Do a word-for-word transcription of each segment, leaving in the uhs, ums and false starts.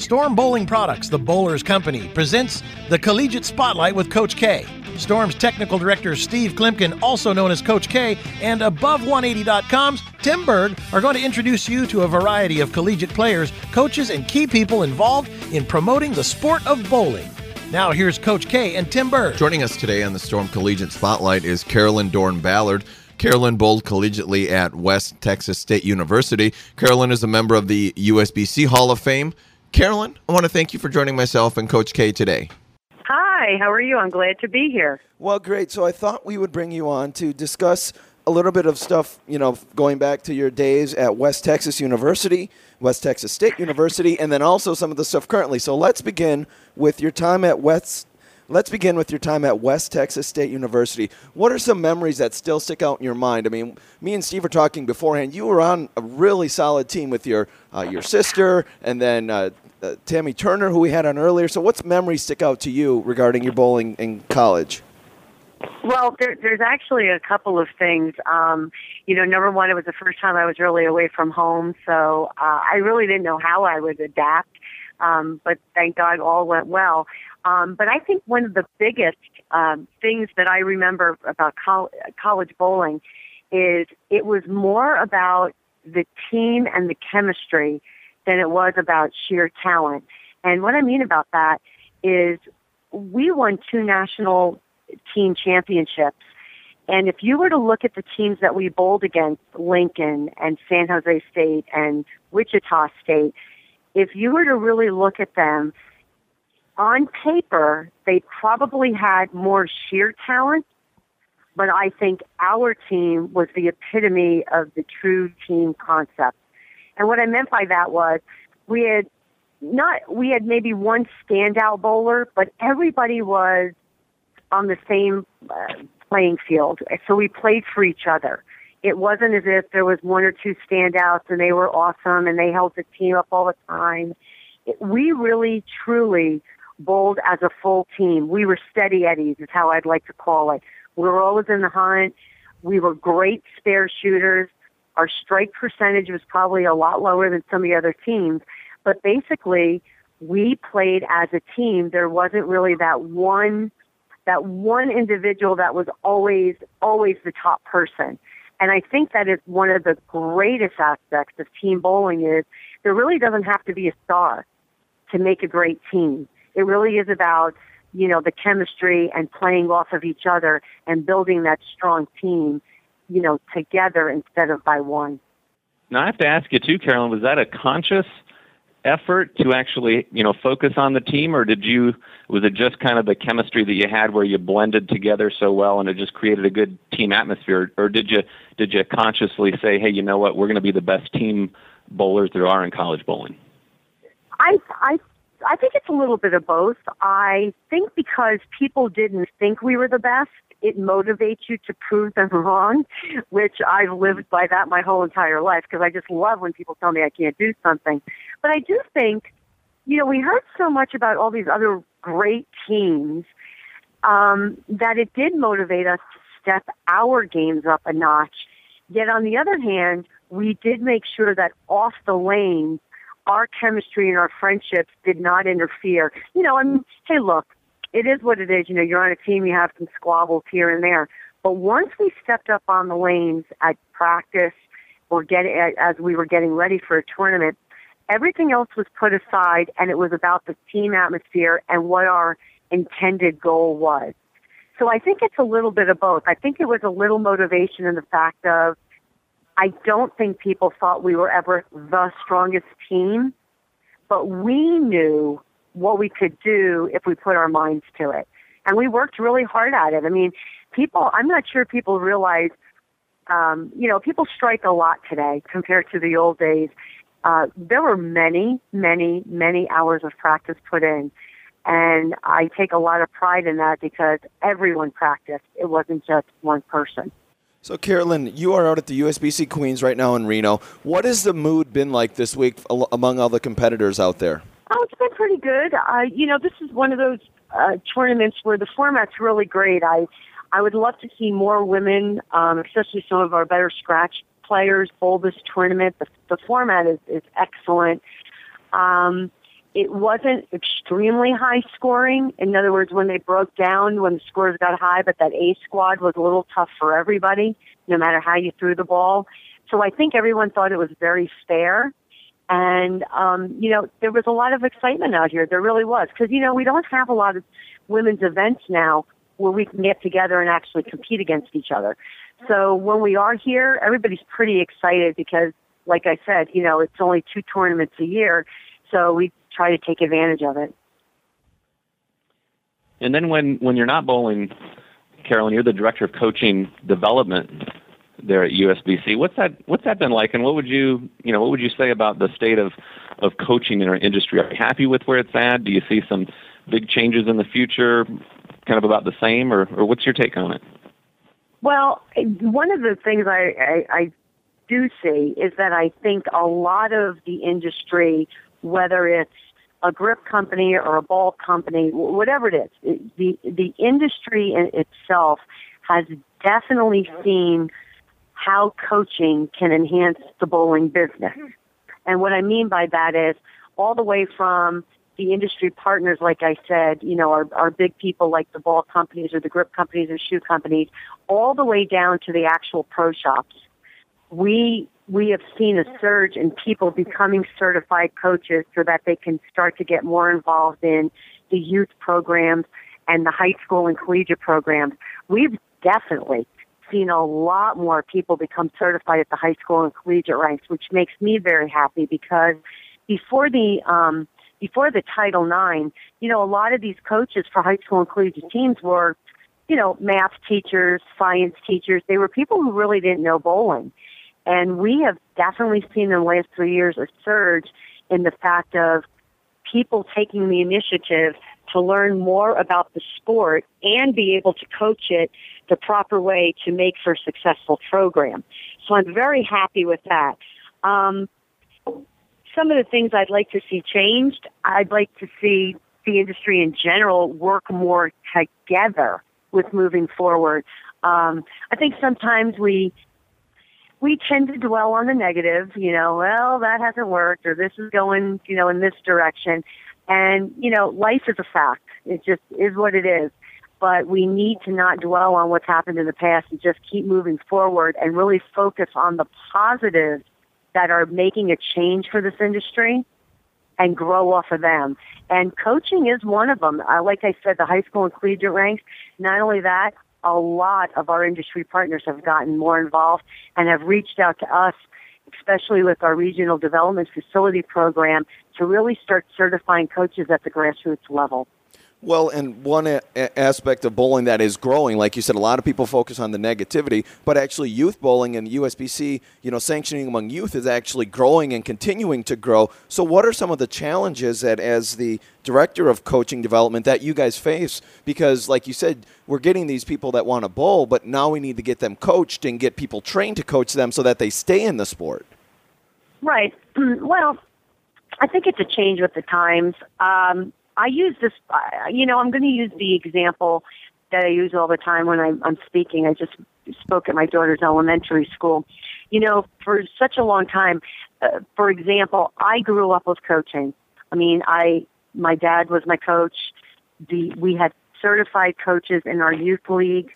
Storm Bowling Products, the Bowler's Company, presents the Collegiate Spotlight with Coach K. Storm's technical director, Steve Klimkin, also known as Coach K, and above one eighty dot com's Tim Berg are going to introduce you to a variety of collegiate players, coaches, and key people involved in promoting the sport of bowling. Now here's Coach K and Tim Berg. Joining us today on the Storm Collegiate Spotlight is Carolyn Dorin-Ballard. Carolyn bowled collegiately at West Texas State University. Carolyn is a member of the U S B C Hall of Fame. Carolyn, I want to thank you for joining myself and Coach K today. Hi, how are you? I'm glad to be here. Well, great. So I thought we would bring you on to discuss a little bit of stuff, you know, going back to your days at West Texas University, West Texas State University, and then also some of the stuff currently. So let's begin with your time at West Let's begin with your time at West Texas State University. What are some memories that still stick out in your mind? I mean, me and Steve were talking beforehand. You were on a really solid team with your uh, your sister and then uh, uh, Tammy Turner, who we had on earlier. So what's memories stick out to you regarding your bowling in college? Well, there, there's actually a couple of things. Um, you know, number one, it was the first time I was really away from home, so uh, I really didn't know how I would adapt. Um, but thank God all went well. Um, but I think one of the biggest um, things that I remember about col- college bowling is it was more about the team and the chemistry than it was about sheer talent. And what I mean about that is we won two national team championships. And if you were to look at the teams that we bowled against, Lincoln and San Jose State and Wichita State, if you were to really look at them, on paper, they probably had more sheer talent, but I think our team was the epitome of the true team concept. And what I meant by that was we had not we had maybe one standout bowler, but everybody was on the same uh, playing field, so we played for each other. It wasn't as if there was one or two standouts and they were awesome and they held the team up all the time. It, we really, truly bowled as a full team. We were steady eddies is how I'd like to call it. We were always in the hunt. We were great spare shooters. Our strike percentage was probably a lot lower than some of the other teams. But basically, we played as a team. There wasn't really that one, that one individual that was always, always the top person. And I think that is one of the greatest aspects of team bowling is there really doesn't have to be a star to make a great team. It really is about, you know, the chemistry and playing off of each other and building that strong team, you know, together instead of by one. Now, I have to ask you, too, Carolyn, was that a conscious effort to actually, you know, focus on the team, or did you, was it just kind of the chemistry that you had where you blended together so well and it just created a good team atmosphere, or did you did you consciously say, hey, you know what, we're going to be the best team bowlers there are in college bowling? I I I think it's a little bit of both. I think because people didn't think we were the best, it motivates you to prove them wrong, which I've lived by that my whole entire life because I just love when people tell me I can't do something. But I do think, you know, we heard so much about all these other great teams um, that it did motivate us to step our games up a notch. Yet on the other hand, we did make sure that off the lane, our chemistry and our friendships did not interfere. You know, I mean, hey, look, it is what it is. You know, you're on a team, you have some squabbles here and there. But once we stepped up on the lanes at practice or get, as we were getting ready for a tournament, everything else was put aside, and it was about the team atmosphere and what our intended goal was. So I think it's a little bit of both. I think it was a little motivation in the fact of I don't think people thought we were ever the strongest team, but we knew what we could do if we put our minds to it. And we worked really hard at it. I mean, people, I'm not sure people realize, um, you know, people strike a lot today compared to the old days. Uh, there were many, many, many hours of practice put in. And I take a lot of pride in that because everyone practiced. It wasn't just one person. So, Carolyn, you are out at the U S B C Queens right now in Reno. What has the mood been like this week among all the competitors out there? Oh, it's been pretty good. Uh, you know, this is one of those uh, tournaments where the format's really great. I I would love to see more women, um, especially some of our better scratch players, bowl this tournament. The, the format is, is excellent. Um, It wasn't extremely high scoring. In other words, when they broke down, when the scores got high, but that A squad was a little tough for everybody, no matter how you threw the ball. So I think everyone thought it was very fair. And, um, you know, there was a lot of excitement out here. There really was. Because, you know, we don't have a lot of women's events now where we can get together and actually compete against each other. So when we are here, everybody's pretty excited because, like I said, you know, it's only two tournaments a year. So we try to take advantage of it. And then when, when you're not bowling, Carolyn, you're the director of coaching development there at U S B C. What's that, what's that been like? And what would you, you know, what would you say about the state of, of coaching in our industry? Are you happy with where it's at? Do you see some big changes in the future, kind of about the same, or, or what's your take on it? Well, one of the things I, I, I do see is that I think a lot of the industry, whether it's a grip company or a ball company, whatever it is, it, the, the industry in itself has definitely seen how coaching can enhance the bowling business. And what I mean by that is all the way from the industry partners, like I said, you know, our, our big people like the ball companies or the grip companies or shoe companies, all the way down to the actual pro shops. We we have seen a surge in people becoming certified coaches so that they can start to get more involved in the youth programs and the high school and collegiate programs. We've definitely seen a lot more people become certified at the high school and collegiate ranks, which makes me very happy because before the um, before the Title nine, you know, a lot of these coaches for high school and collegiate teams were, you know, math teachers, science teachers. They were people who really didn't know bowling. And we have definitely seen in the last three years a surge in the fact of people taking the initiative to learn more about the sport and be able to coach it the proper way to make for a successful program. So I'm very happy with that. Um, some of the things I'd like to see changed, I'd like to see the industry in general work more together with moving forward. Um, I think sometimes we... We tend to dwell on the negative, you know, well, that hasn't worked, or this is going, you know, in this direction. And, you know, life is a fact. It just is what it is. But we need to not dwell on what's happened in the past and just keep moving forward and really focus on the positives that are making a change for this industry and grow off of them. And coaching is one of them. Uh, like I said, the high school and collegiate ranks, not only that, a lot of our industry partners have gotten more involved and have reached out to us, especially with our regional development facility program, to really start certifying coaches at the grassroots level. Well, and one a- aspect of bowling that is growing, like you said, a lot of people focus on the negativity, but actually youth bowling and U S B C, you know, sanctioning among youth is actually growing and continuing to grow. So what are some of the challenges that, as the director of coaching development, that you guys face? Because, like you said, we're getting these people that want to bowl, but now we need to get them coached and get people trained to coach them so that they stay in the sport. Right. Well, I think it's a change with the times. Um I use this, you know, I'm going to use the example that I use all the time when I'm, I'm speaking. I just spoke at my daughter's elementary school. You know, for such a long time, uh, for example, I grew up with coaching. I mean, I my dad was my coach. The, we had certified coaches in our youth league.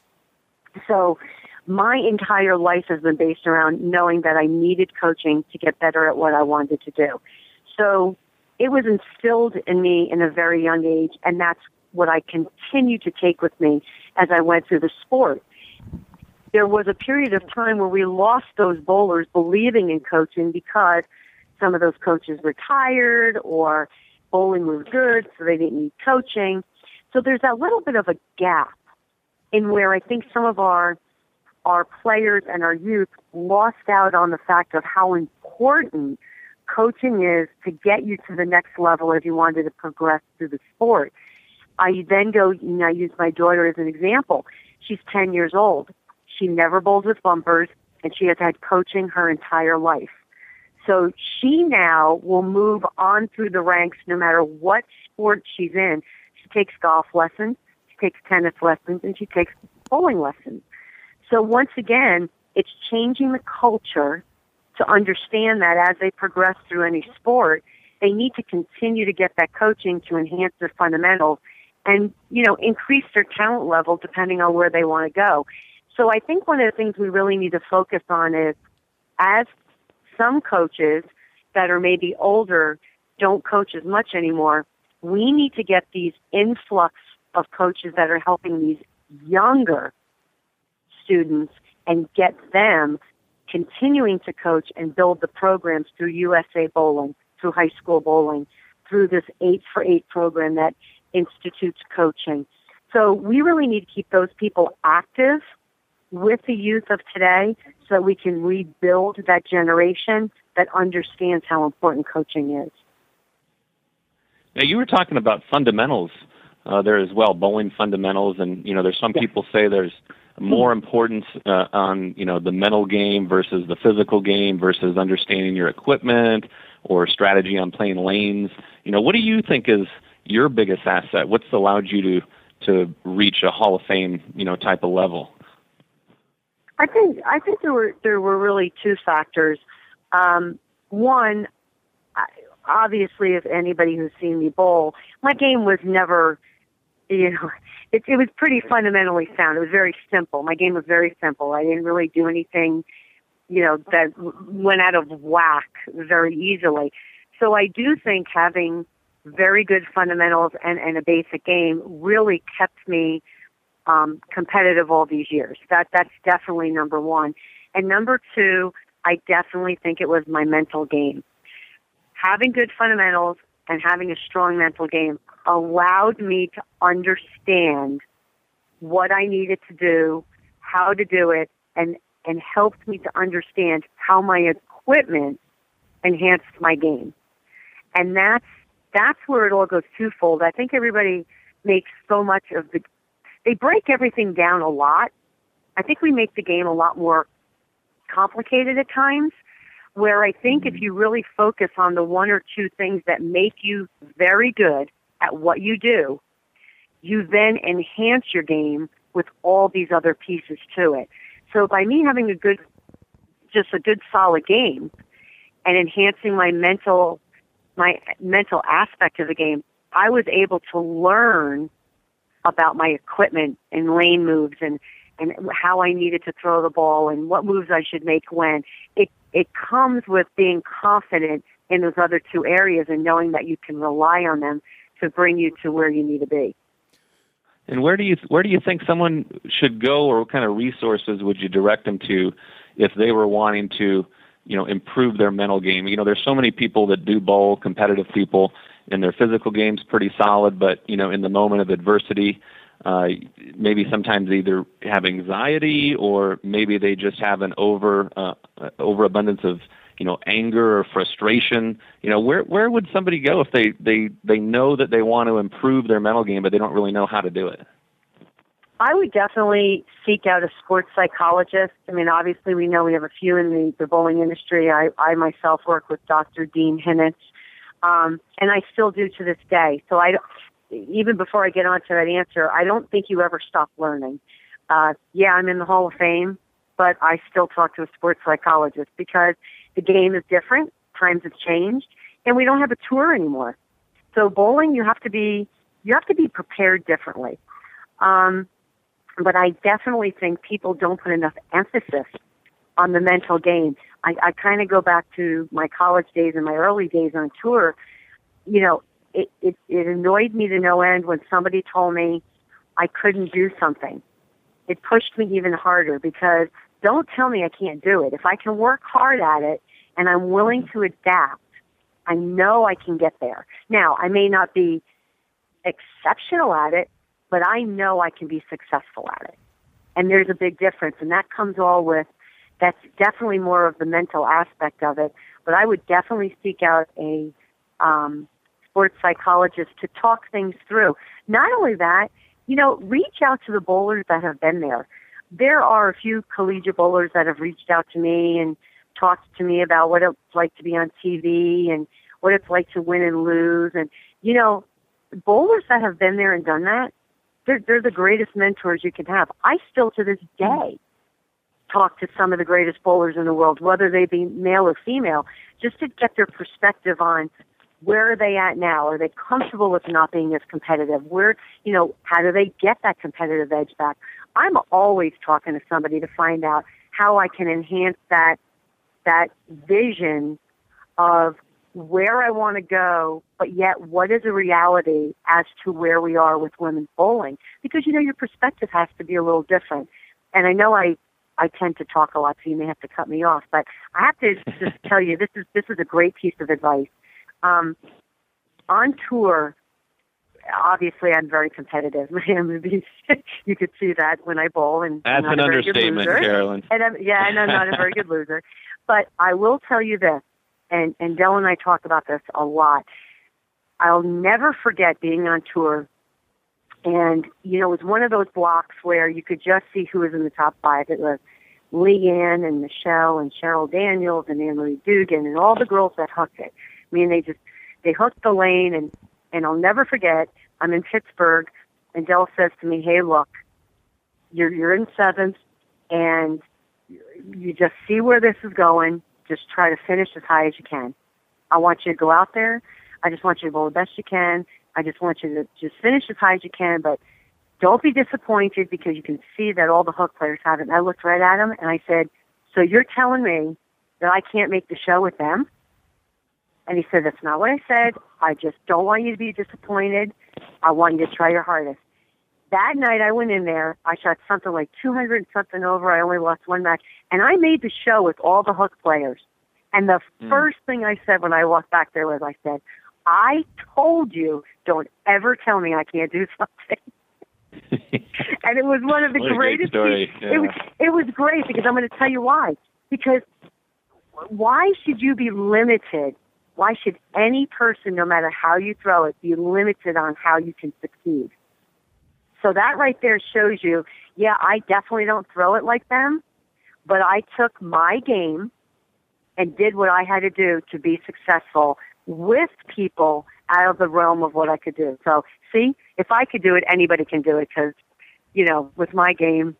So my entire life has been based around knowing that I needed coaching to get better at what I wanted to do. So it was instilled in me in a very young age, and that's what I continue to take with me as I went through the sport. There was a period of time where we lost those bowlers believing in coaching because some of those coaches retired or bowling was good, so they didn't need coaching. So there's that little bit of a gap in where I think some of our our players and our youth lost out on the fact of how important coaching is to get you to the next level if you wanted to progress through the sport. I then go, you know, I use my daughter as an example. She's ten years old. She never bowls with bumpers, and she has had coaching her entire life. So she now will move on through the ranks no matter what sport she's in. She takes golf lessons, she takes tennis lessons, and she takes bowling lessons. So once again, it's changing the culture to understand that as they progress through any sport, they need to continue to get that coaching to enhance their fundamentals and, you know, increase their talent level depending on where they want to go. So I think one of the things we really need to focus on is, as some coaches that are maybe older don't coach as much anymore, we need to get these influx of coaches that are helping these younger students and get them continuing to coach and build the programs through U S A Bowling, through high school bowling, through this eight for eight program that institutes coaching. So we really need to keep those people active with the youth of today so that we can rebuild that generation that understands how important coaching is. Now, you were talking about fundamentals uh, there as well, bowling fundamentals, and, you know, there's some yeah. people say there's more importance uh, on, you know, the mental game versus the physical game versus understanding your equipment or strategy on playing lanes. You know, what do you think is your biggest asset? What's allowed you to to reach a Hall of Fame, you know, type of level? I think I think there were there were really two factors. Um, one, I, obviously, if anybody who's seen me bowl, my game was never, you know, it, it was pretty fundamentally sound. It was very simple. My game was very simple. I didn't really do anything, you know, that went out of whack very easily. So I do think having very good fundamentals and, and a basic game really kept me um, competitive all these years. That that's definitely number one. And number two, I definitely think it was my mental game. Having good fundamentals and having a strong mental game allowed me to understand what I needed to do, how to do it, and, and helped me to understand how my equipment enhanced my game. And that's, that's where it all goes twofold. I think everybody makes so much of the, they break everything down a lot. I think we make the game a lot more complicated at times, where I think if you really focus on the one or two things that make you very good at what you do, you then enhance your game with all these other pieces to it. So by me having a good, just a good solid game and enhancing my mental, my mental aspect of the game, I was able to learn about my equipment and lane moves and and how I needed to throw the ball and what moves I should make when. It it comes with being confident in those other two areas and knowing that you can rely on them to bring you to where you need to be. And where do you where do you think someone should go, or what kind of resources would you direct them to if they were wanting to, you know, improve their mental game? You know, there's so many people that do bowl, competitive people, and their physical game's pretty solid, but, you know, in the moment of adversity, Uh, maybe sometimes they either have anxiety, or maybe they just have an over uh, overabundance of, you know, anger or frustration. You know, where where would somebody go if they, they, they know that they want to improve their mental game, but they don't really know how to do it? I would definitely seek out a sports psychologist. I mean, obviously we know we have a few in the, the bowling industry. I, I myself work with Doctor Dean Hinnett, um, and I still do to this day. So I don't... Even before I get on to that answer, I don't think you ever stop learning. Uh, yeah, I'm in the Hall of Fame, but I still talk to a sports psychologist because the game is different, times have changed, and we don't have a tour anymore. So bowling, you have to be you have to be prepared differently. Um, but I definitely think people don't put enough emphasis on the mental game. I, I kind of go back to my college days and my early days on tour. You know, It, it, it annoyed me to no end when somebody told me I couldn't do something. It pushed me even harder because don't tell me I can't do it. If I can work hard at it and I'm willing to adapt, I know I can get there. Now, I may not be exceptional at it, but I know I can be successful at it. And there's a big difference, and that comes all with, that's definitely more of the mental aspect of it, but I would definitely seek out a um, sports psychologist to talk things through. Not only that, you know, reach out to the bowlers that have been there. There are a few collegiate bowlers that have reached out to me and talked to me about what it's like to be on T V and what it's like to win and lose. And, you know, bowlers that have been there and done that, they're, they're the greatest mentors you can have. I still to this day talk to some of the greatest bowlers in the world, whether they be male or female, just to get their perspective on Where are they at now? Are they comfortable with not being as competitive? Where, you know, how do they get that competitive edge back? I'm always talking to somebody to find out how I can enhance that that vision of where I want to go, but yet what is the reality as to where we are with women's bowling? Because, you know, your perspective has to be a little different. And I know I, I tend to talk a lot, so you may have to cut me off, but I have to just tell you, this is this is a great piece of advice. Um, on tour, obviously, I'm very competitive. You could see that when I bowl. And that's an understatement, Carolyn. And I'm, yeah, and I'm not a very good loser. But I will tell you this, and, and Dell and I talk about this a lot. I'll never forget being on tour. And, you know, it was one of those blocks where you could just see who was in the top five. It was Leanne and Michelle and Cheryl Daniels and Anne-Louise Dugan and all the girls that hooked it. I mean, they just, they hooked the lane, and, and I'll never forget, I'm in Pittsburgh, and Dell says to me, hey, look, you're, you're in seventh, and you just see where this is going. Just try to finish as high as you can. I want you to go out there. I just want you to bowl the best you can. I just want you to just finish as high as you can, but don't be disappointed, because you can see that all the hook players have it. And I looked right at him, and I said, so you're telling me that I can't make the show with them? And he said, that's not what I said. I just don't want you to be disappointed. I want you to try your hardest. That night I went in there. I shot something like two hundred and something over. I only lost one match. And I made the show with all the hook players. And the mm. first thing I said when I walked back there was, I said, I told you, don't ever tell me I can't do something. And it was one of the greatest. Great story. Yeah. It was, it was great, because I'm going to tell you why. Because why should you be limited? Why should any person, no matter how you throw it, be limited on how you can succeed? So that right there shows you, yeah, I definitely don't throw it like them, but I took my game and did what I had to do to be successful with people out of the realm of what I could do. So, see, if I could do it, anybody can do it, because, you know, with my game,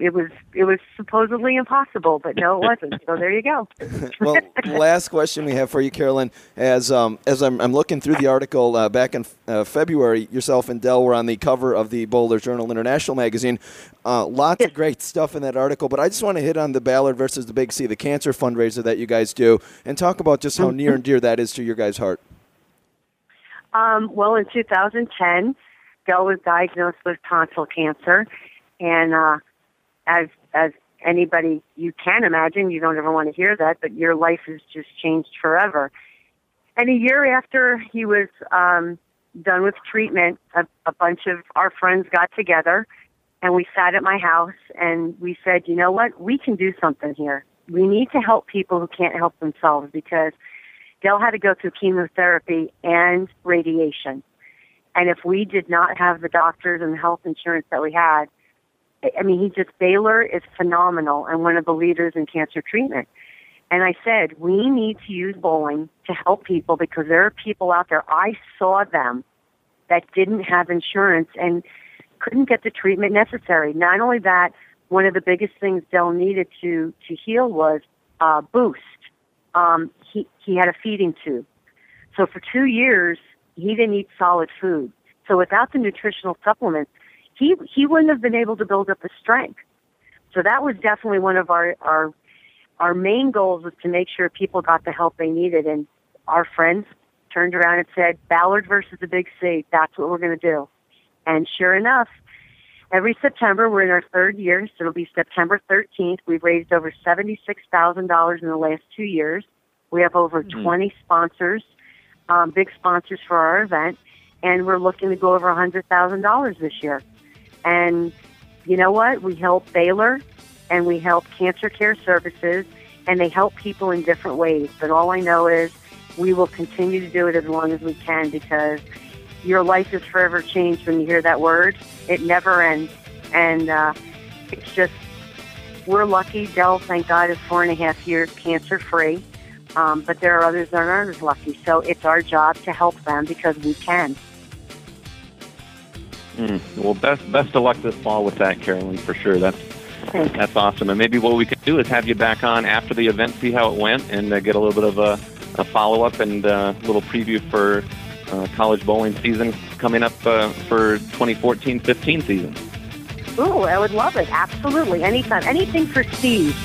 It was it was supposedly impossible, but no, it wasn't. So there you go. Well, last question we have for you, Carolyn. As um, as I'm, I'm looking through the article uh, back in uh, February, yourself and Dell were on the cover of the Bowler Journal International magazine. Uh, lots yes. of great stuff in that article, but I just want to hit on the Ballard versus the Big C, the cancer fundraiser that you guys do, and talk about just how near and dear that is to your guys' heart. Um, well, in two thousand ten, Dell was diagnosed with tonsil cancer, and uh, As as anybody you can imagine, you don't ever want to hear that, but your life has just changed forever. And a year after he was um, done with treatment, a, a bunch of our friends got together, and we sat at my house, and we said, you know what, we can do something here. We need to help people who can't help themselves, because Dell had to go through chemotherapy and radiation. And if we did not have the doctors and the health insurance that we had, I mean, he just, Baylor is phenomenal and one of the leaders in cancer treatment. And I said, we need to use bowling to help people, because there are people out there, I saw them, that didn't have insurance and couldn't get the treatment necessary. Not only that, one of the biggest things Dell needed to, to heal was uh, boost. Um, he, he had a feeding tube. So for two years, he didn't eat solid food. So without the nutritional supplements, He he wouldn't have been able to build up the strength. So that was definitely one of our, our our main goals, was to make sure people got the help they needed. And our friends turned around and said, Ballard versus the Big C, that's what we're going to do. And sure enough, every September, we're in our third year, so it'll be September thirteenth. We've raised over seventy-six thousand dollars in the last two years. We have over mm-hmm. twenty sponsors, um, big sponsors for our event, and we're looking to go over one hundred thousand dollars this year. And you know what? We help Baylor, and we help Cancer Care Services, and they help people in different ways. But all I know is we will continue to do it as long as we can, because your life is forever changed when you hear that word. It never ends. And uh, it's just, we're lucky. Dell, thank God, is four and a half years cancer-free. Um, but there are others that aren't as lucky. So it's our job to help them, because we can. Mm. Well, best best of luck this fall with that, Carolyn, for sure. That's Thanks. That's awesome. And maybe what we could do is have you back on after the event, see how it went, and uh, get a little bit of a a follow-up and a little preview for uh, college bowling season coming up uh, for twenty fourteen fifteen season. Ooh, I would love it. Absolutely. Anytime. Anything for Steve.